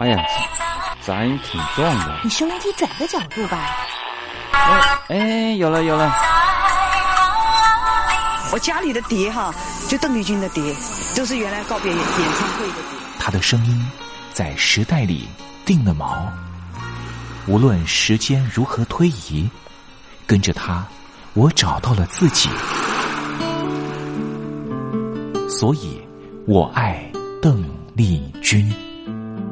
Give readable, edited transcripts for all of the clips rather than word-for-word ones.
哎呀，杂音挺重的。你收音机转个角度吧。哎，有了。我家里的碟哈，就邓丽君的碟，都是原来告别演唱会的碟。她的声音在时代里定了锚，无论时间如何推移，跟着她，我找到了自己。所以，我爱邓丽君。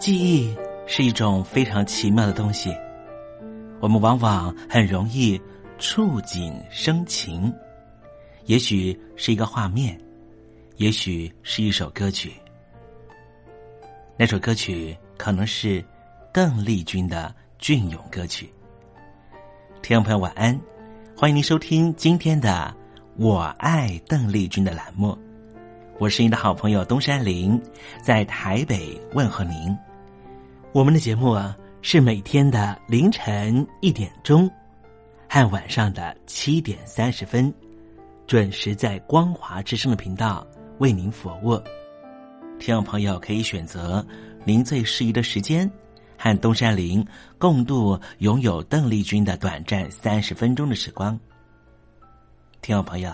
记忆是一种非常奇妙的东西，我们往往很容易触景生情，也许是一个画面，也许是一首歌曲。那首歌曲可能是邓丽君的隽永歌曲。听众朋友晚安，欢迎您收听今天的我爱邓丽君的栏目，我是您的好朋友东山林，在台北问候您。我们的节目啊，是每天的凌晨1点钟和晚上的7点30分，准时在光华之声的频道为您服务。听众朋友可以选择您最适宜的时间，和东山林共度拥有邓丽君的短暂30分钟的时光。听众朋友，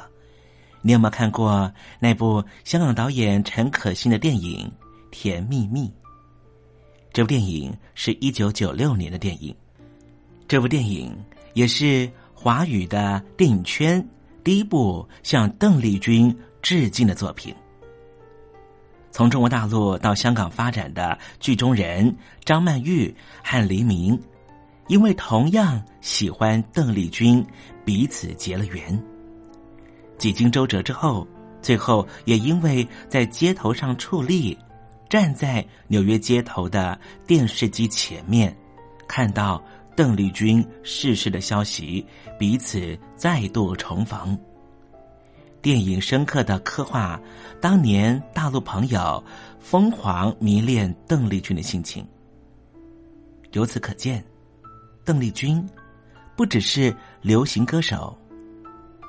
你有没有看过那部香港导演陈可辛的电影《甜蜜蜜》？这部电影是1996年的电影，这部电影也是华语的电影圈第一部向邓丽君致敬的作品。从中国大陆到香港发展的剧中人张曼玉和黎明，因为同样喜欢邓丽君，彼此结了缘。几经周折之后，最后也因为在街头上矗立，站在纽约街头的电视机前面，看到邓丽君逝世的消息，彼此再度重逢。电影深刻地刻画当年大陆朋友疯狂迷恋邓丽君的心情。由此可见，邓丽君不只是流行歌手，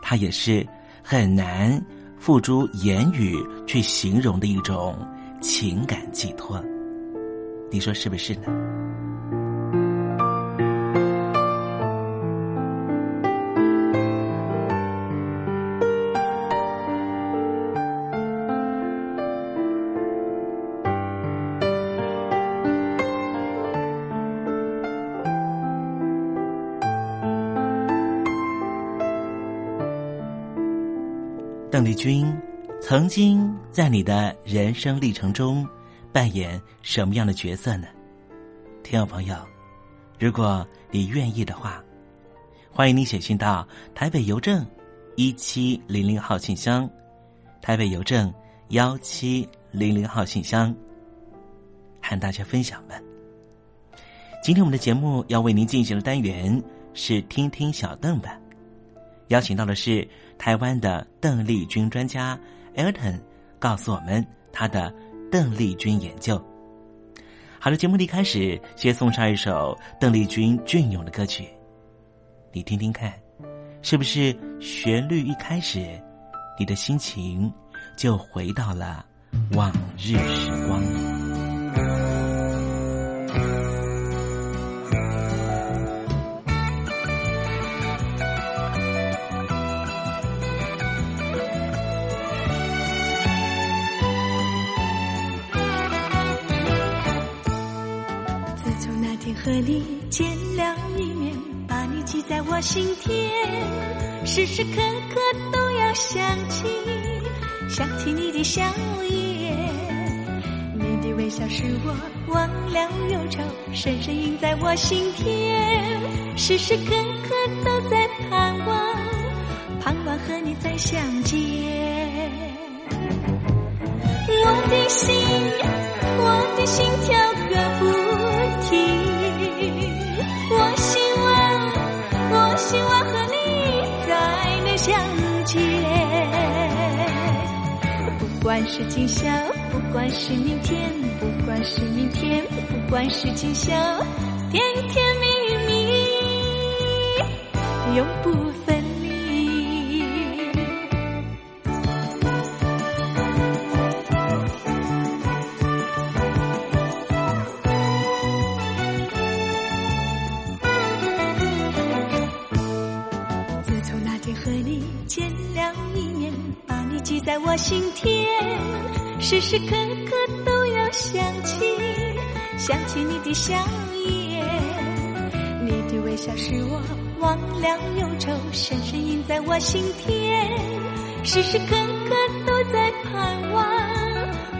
她也是很难付诸言语去形容的一种情感寄托，你说是不是呢？邓丽君曾经在你的人生历程中扮演什么样的角色呢？听众朋友，如果你愿意的话，欢迎你写信到台北邮政1700号信箱，台北邮政1700号信箱，和大家分享吧。今天我们的节目要为您进行的单元是听听小邓吧，邀请到的是台湾的邓丽君专家 Elton， 告诉我们他的邓丽君研究。好了，节目一开始先送上一首邓丽君隽永的歌曲，你听听看，是不是旋律一开始你的心情就回到了往日时光里。和你见了一面，把你记在我心田，时时刻刻都要想起，想起你的笑颜，你的微笑使我忘了忧愁，深深印在我心田，时时刻刻都在盼望，盼望和你再相见。我的心，我的心跳个不停，我希望和你再能相见，不管是今宵，不管是明天，不管是明天，不管是今宵，甜甜蜜蜜永不分离。记在我心田，时时刻刻都要想起，想起你的笑颜，你的微笑使我忘了忧愁，深深印在我心田，时时刻刻都在盼望，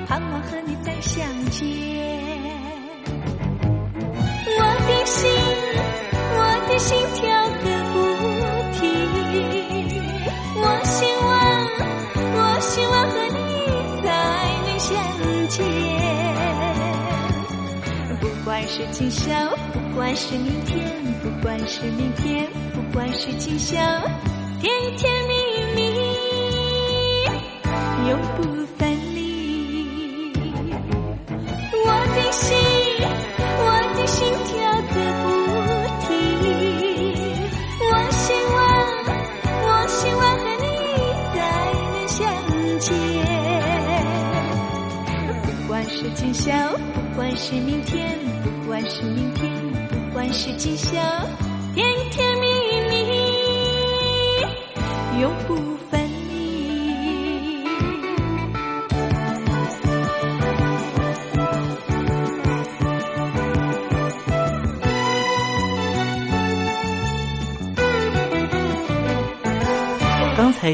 盼望和你再相见。我的心跳个不停，我希望和你再能相见，不管是今宵，不管是明天，不管是明天，不管是今宵，甜甜蜜蜜永不分离。我的心跳个不停，我希望和你不管是今宵，不管是明天，不管是明天，不管是今宵，甜甜蜜蜜永不分离。刚才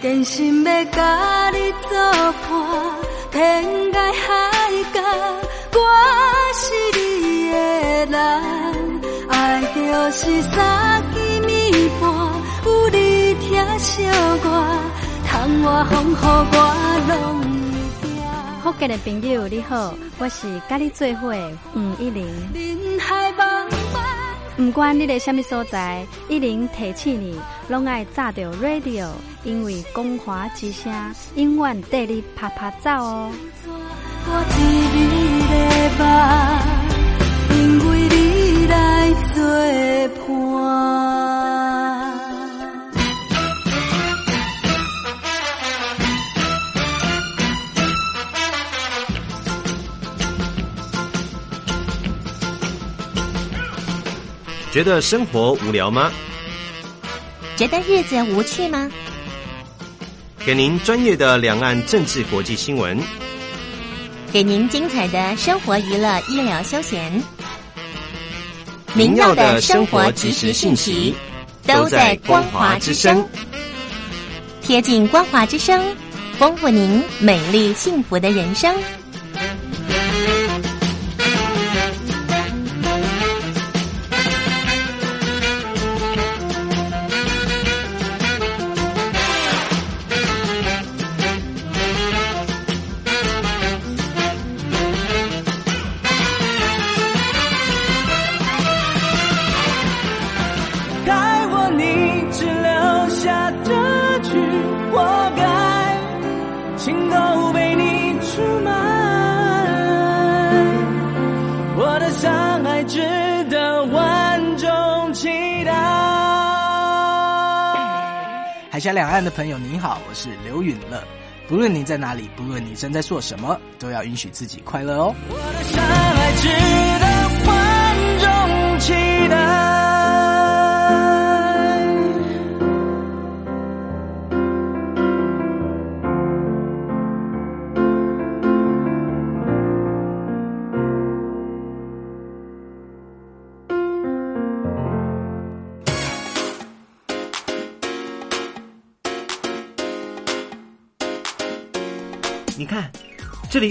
真心要甲你做伴，天涯海角，我是你的人。爱就是三更暝半，有你疼惜我，窗外风雨我拢会行。福建的朋友你好，我是甲你做伙110。人海茫茫。不管你在什么所在，110提起你，拢爱炸到 radio， 因为光华之声永远带你啪啪走哦。我一日的梦，因为你来做伴。觉得生活无聊吗？觉得日子无趣吗？给您专业的两岸政治国际新闻，给您精彩的生活娱乐医疗休闲，您要的生活即时信息都在光华之声。贴近光华之声，丰富您美丽幸福的人生。海峡两岸的朋友您好，我是刘允乐。不论你在哪里，不论你正在做什么，都要允许自己快乐哦。我的山海值得万众期这里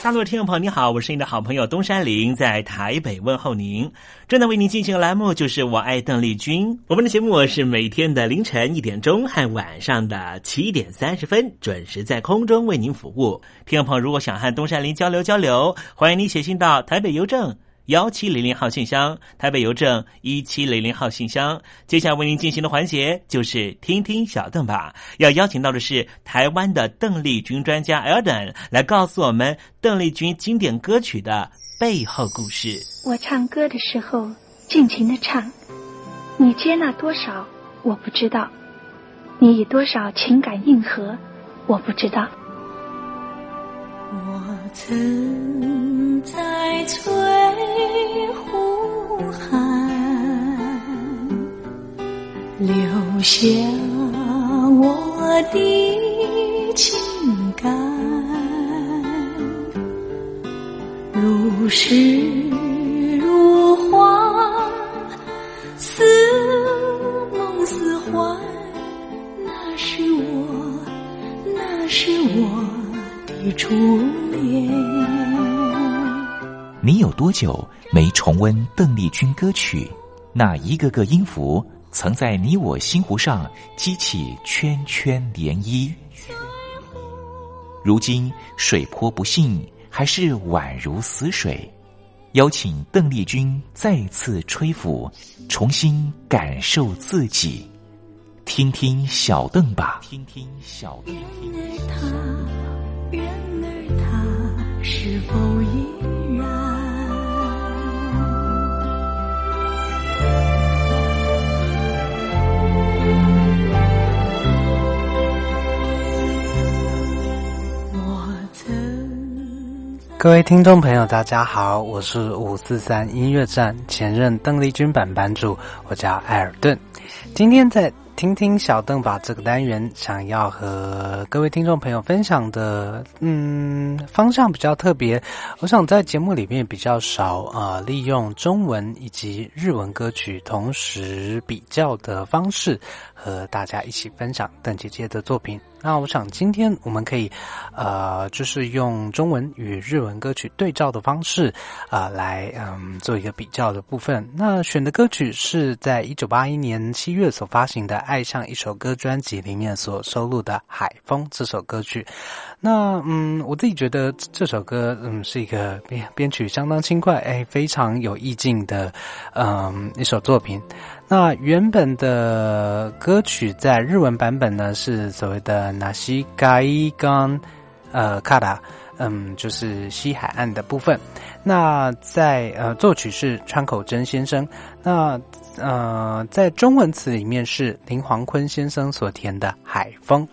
大陆的听众朋友你好，我是你的好朋友东山林，在台北问候您。正在为您进行的栏目就是我爱邓丽君。我们的节目是每天的凌晨1点钟和晚上的7:30准时在空中为您服务。听众朋友如果想和东山林交流交流，欢迎您写信到台北邮政1700号信箱，台北邮政1700号信箱。接下来为您进行的环节就是听听小邓吧。要邀请到的是台湾的邓丽君专家 Elton 来告诉我们邓丽君经典歌曲的背后故事。我唱歌的时候尽情的唱，你接纳多少我不知道，你以多少情感应和我不知道。我曾在翠湖畔留下我的情感，如诗如画，似梦似幻，那是我，那是我的初恋。你有多久没重温邓丽君歌曲？那一个个音符曾在你我心湖上激起圈圈涟漪。如今水波不兴，还是宛如死水。邀请邓丽君再次吹拂，重新感受自己。听听小邓吧，听听小邓。然而他是否依然？各位听众朋友大家好，我是543音乐站前任邓丽君版版主，我叫艾尔顿。今天在听听小邓把这个单元想要和各位听众朋友分享的方向比较特别，我想在节目里面比较少利用中文以及日文歌曲同时比较的方式和大家一起分享邓姐姐的作品。那我想今天我们可以就是用中文与日文歌曲对照的方式来做一个比较的部分。那选的歌曲是在1981年7月所发行的《爱上一首歌》专辑里面所收录的《海风》这首歌曲。那我自己觉得这首歌是一个编曲相当轻快非常有意境的一首作品。那原本的歌曲在日文版本呢是所谓的那西海岸卡拉就是西海岸的部分。那在作曲是川口真先生，那在中文词里面是林黄坤先生所填的《海风》。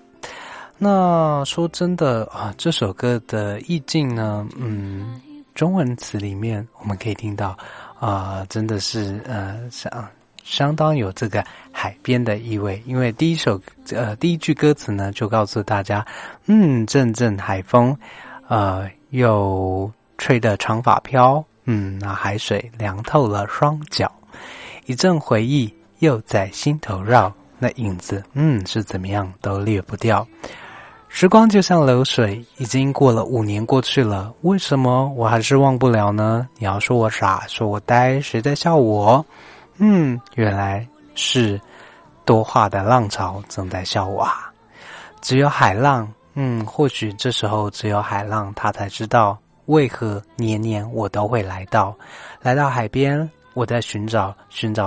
那说真的这首歌的意境呢中文词里面我们可以听到真的是相当有这个海边的意味，因为第一句歌词呢就告诉大家阵阵海风又吹得长发飘那海水凉透了双脚，一阵回忆又在心头绕，那影子是怎么样都掠不掉。时光就像流水，已经过了5年过去了，为什么我还是忘不了呢？你要说我傻，说我呆，谁在笑我？原来是多话的浪潮正在笑我啊！只有海浪，或许这时候只有海浪，他才知道为何年年我都会来到。来到海边，我在寻找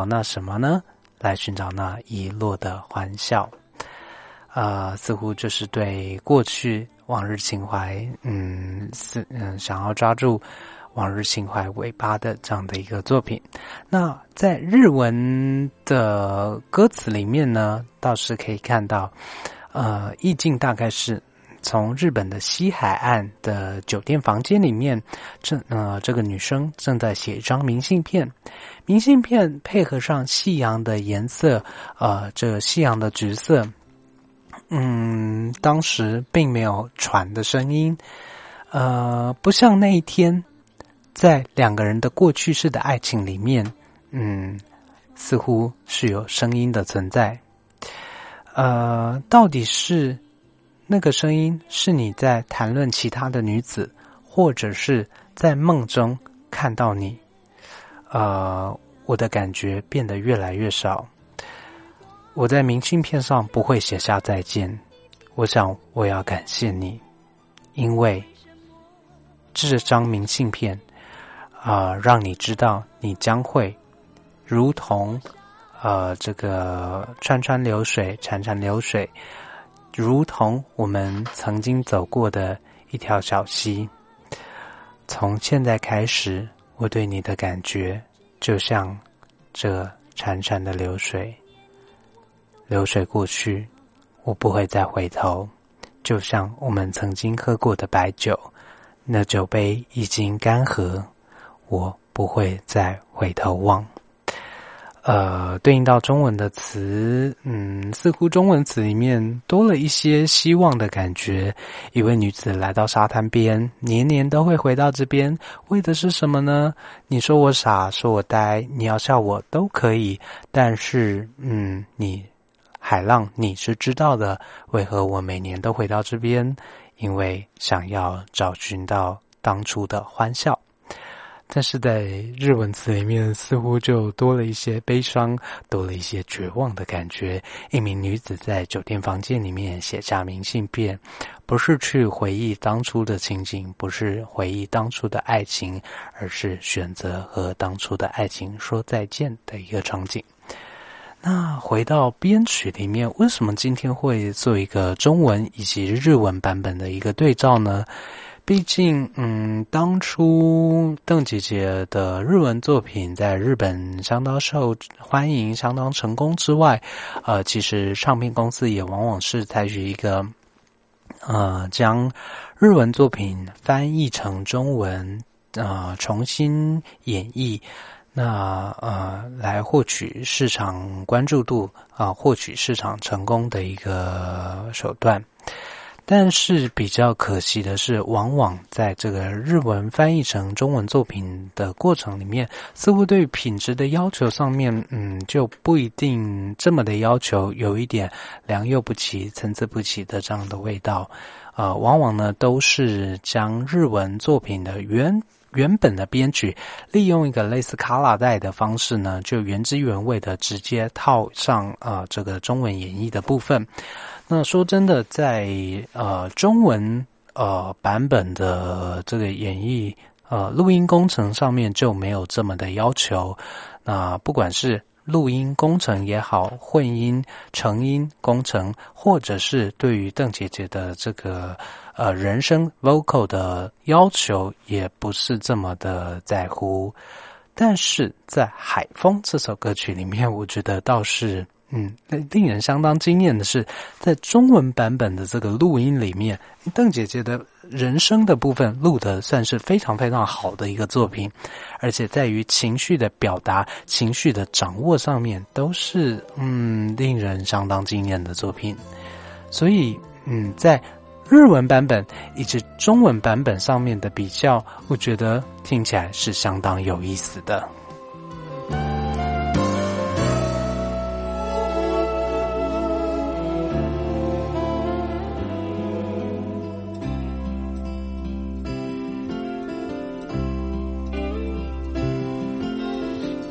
那什么呢？来寻找那遗落的欢笑。似乎就是对过去往日情怀，想要抓住往日情怀尾巴的这样的一个作品。那在日文的歌词里面呢倒是可以看到意境大概是从日本的西海岸的酒店房间里面这个女生正在写一张明信片，明信片配合上夕阳的颜色这夕阳的橘色当时并没有船的声音不像那一天在两个人的过去式的爱情里面似乎是有声音的存在。到底是那个声音是你在谈论其他的女子，或者是在梦中看到你？我的感觉变得越来越少。我在明信片上不会写下再见，我想我要感谢你，因为这张明信片让你知道你将会如同这个潺潺流水如同我们曾经走过的一条小溪。从现在开始，我对你的感觉就像这潺潺的流水过去，我不会再回头，就像我们曾经喝过的白酒，那酒杯已经干涸，我不会再回头望。对应到中文的词，似乎中文词里面多了一些希望的感觉。一位女子来到沙滩边，年年都会回到这边，为的是什么呢？你说我傻，说我呆，你要笑我都可以，但是，你海浪你是知道的，为何我每年都回到这边？因为想要找寻到当初的欢笑。但是在日文词里面似乎就多了一些悲伤，多了一些绝望的感觉。一名女子在酒店房间里面写下明信片，不是去回忆当初的情景，不是回忆当初的爱情，而是选择和当初的爱情说再见的一个场景。那回到编曲里面，为什么今天会做一个中文以及日文版本的一个对照呢？毕竟当初邓姐姐的日文作品在日本相当受欢迎，相当成功之外其实唱片公司也往往是采取一个将日文作品翻译成中文重新演绎。那来获取市场关注度啊，获取市场成功的一个手段。但是比较可惜的是，往往在这个日文翻译成中文作品的过程里面，似乎对品质的要求上面，就不一定这么的要求，有一点良莠不齐、参差不齐的这样的味道。往往呢都是将日文作品的原本的编曲，利用一个类似卡拉带的方式呢，就原汁原味的直接套上这个中文演绎的部分。那说真的，在中文版本的这个演绎录音工程上面就没有这么的要求。那不管是录音工程也好，混音、成音工程，或者是对于邓姐姐的这个人声 vocal 的要求，也不是这么的在乎。但是在《海风》这首歌曲里面，我觉得倒是令人相当惊艳的是，在中文版本的这个录音里面，邓姐姐的人声的部分录得算是非常非常好的一个作品，而且在于情绪的表达、情绪的掌握上面，都是令人相当惊艳的作品。所以在日文版本以及中文版本上面的比较，我觉得听起来是相当有意思的。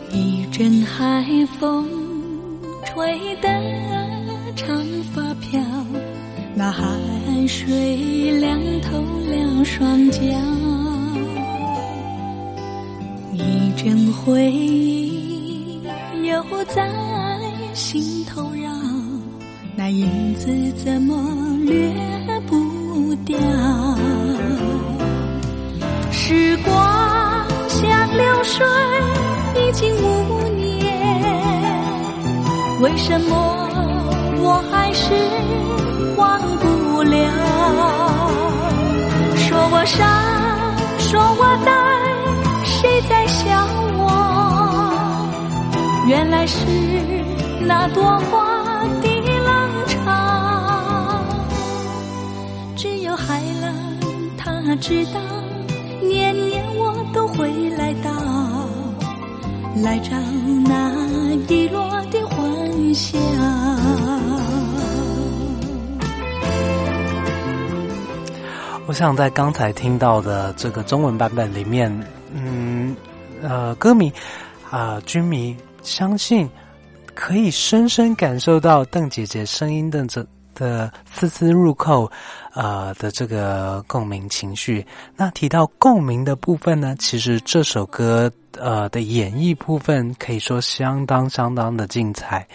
一阵海风吹得长发飘，那汗水凉透了双脚，一阵回忆又在心头绕，那影子怎么掠不掉，时光像流水已经无奈，为什么我还是忘不了？说我傻，说我呆，谁在笑我？原来是那朵花的浪潮。只有海浪，它知道，年年我都会来到，来找那遗落的欢笑。我想在刚才听到的这个中文版本里面，歌迷军迷相信可以深深感受到邓姐姐声音的丝丝入扣的这个共鸣情绪。那提到共鸣的部分呢，其实这首歌的演绎部分可以说相当相当的精彩。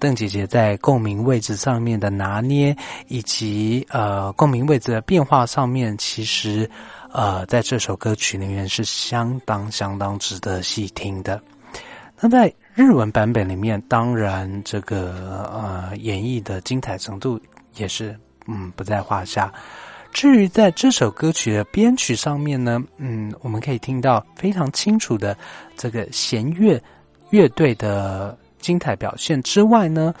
邓姐姐在共鸣位置上面的拿捏，以及共鸣位置的变化上面，其实在这首歌曲里面是相当相当值得细听的。那在日文版本里面，当然这个演绎的精彩程度也是不在话下。至于在这首歌曲的编曲上面呢，我们可以听到非常清楚的这个弦乐乐队的精彩表现之外呢，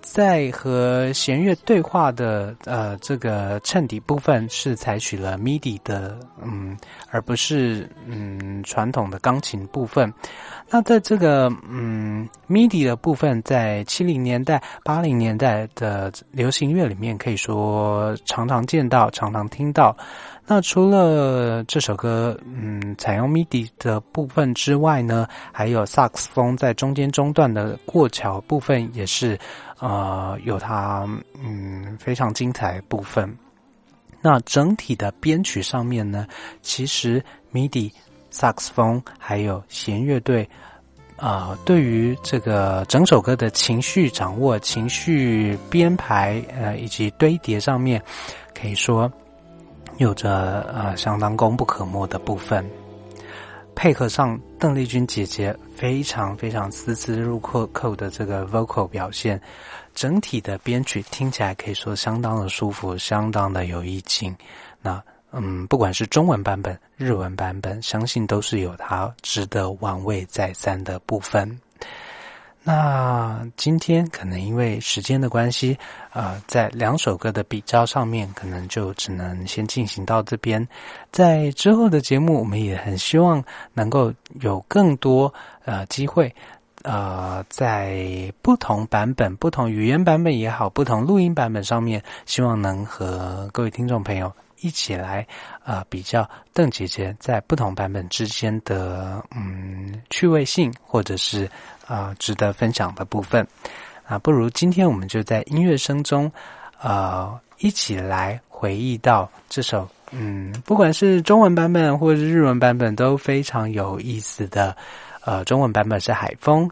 在和弦乐对话的这个衬底部分是采取了 MIDI 的而不是传统的钢琴部分。那在这个MIDI 的部分，在70年代80年代的流行乐里面可以说常常见到，常常听到。那除了这首歌采用 MIDI 的部分之外呢，还有萨克斯风在中间中段的过桥部分也是有它非常精彩的部分。那整体的编曲上面呢，其实 MIDI、 萨克斯风还有弦乐队对于这个整首歌的情绪掌握、情绪编排以及堆叠上面，可以说有着相当功不可没的部分。配合上邓丽君姐姐非常非常丝丝入扣的这个 vocal 表现，整体的编曲听起来可以说相当的舒服，相当的有意境。那不管是中文版本、日文版本，相信都是有它值得玩味再三的部分。那今天可能因为时间的关系，在两首歌的比较上面，可能就只能先进行到这边。在之后的节目，我们也很希望能够有更多机会，在不同版本、不同语言版本也好，不同录音版本上面，希望能和各位听众朋友一起来比较邓姐姐在不同版本之间的趣味性，或者是值得分享的部分。不如今天我们就在音乐声中一起来回忆到这首不管是中文版本或者日文版本都非常有意思的中文版本是海风，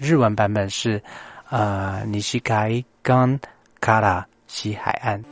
日文版本是西海岸から西海岸。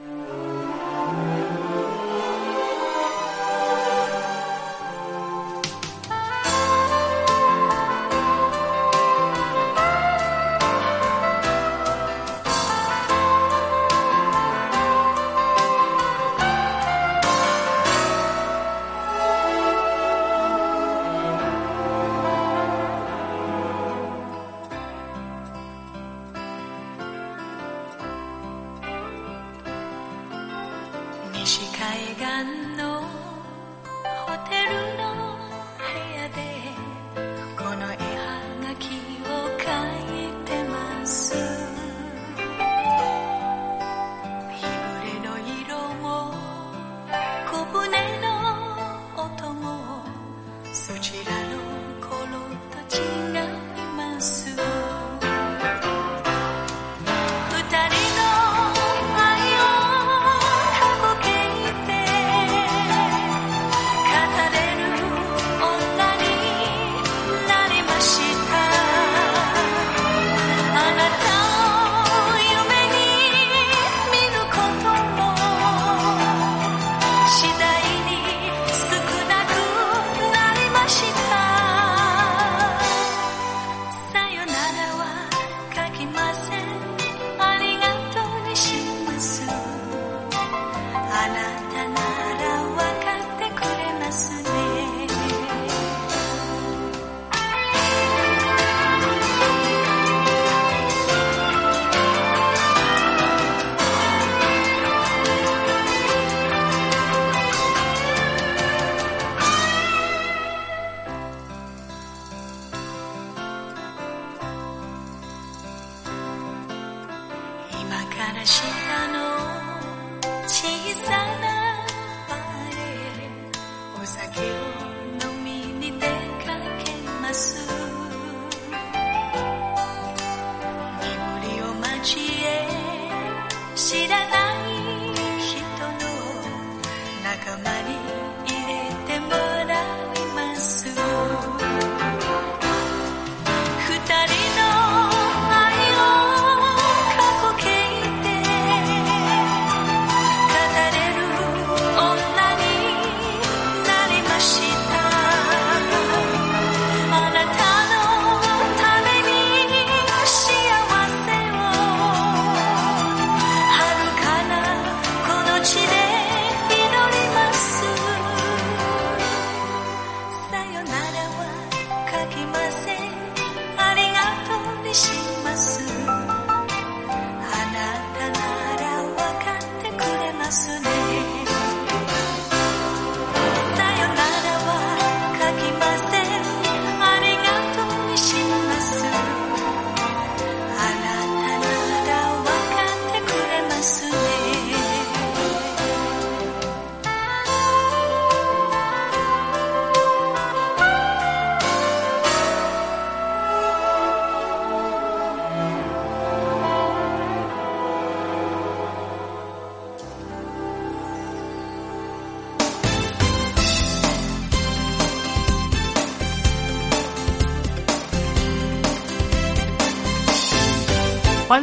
欢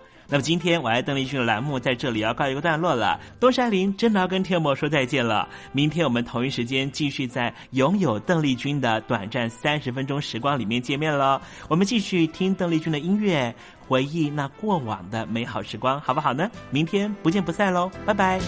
那么今天我爱邓丽君的栏目在这里要告一个段落了，东山林真的要跟天魔说再见了。明天我们同一时间继续在拥有邓丽君的短暂30分钟时光里面见面了。我们继续听邓丽君的音乐，回忆那过往的美好时光，好不好呢？明天不见不散咯，拜拜。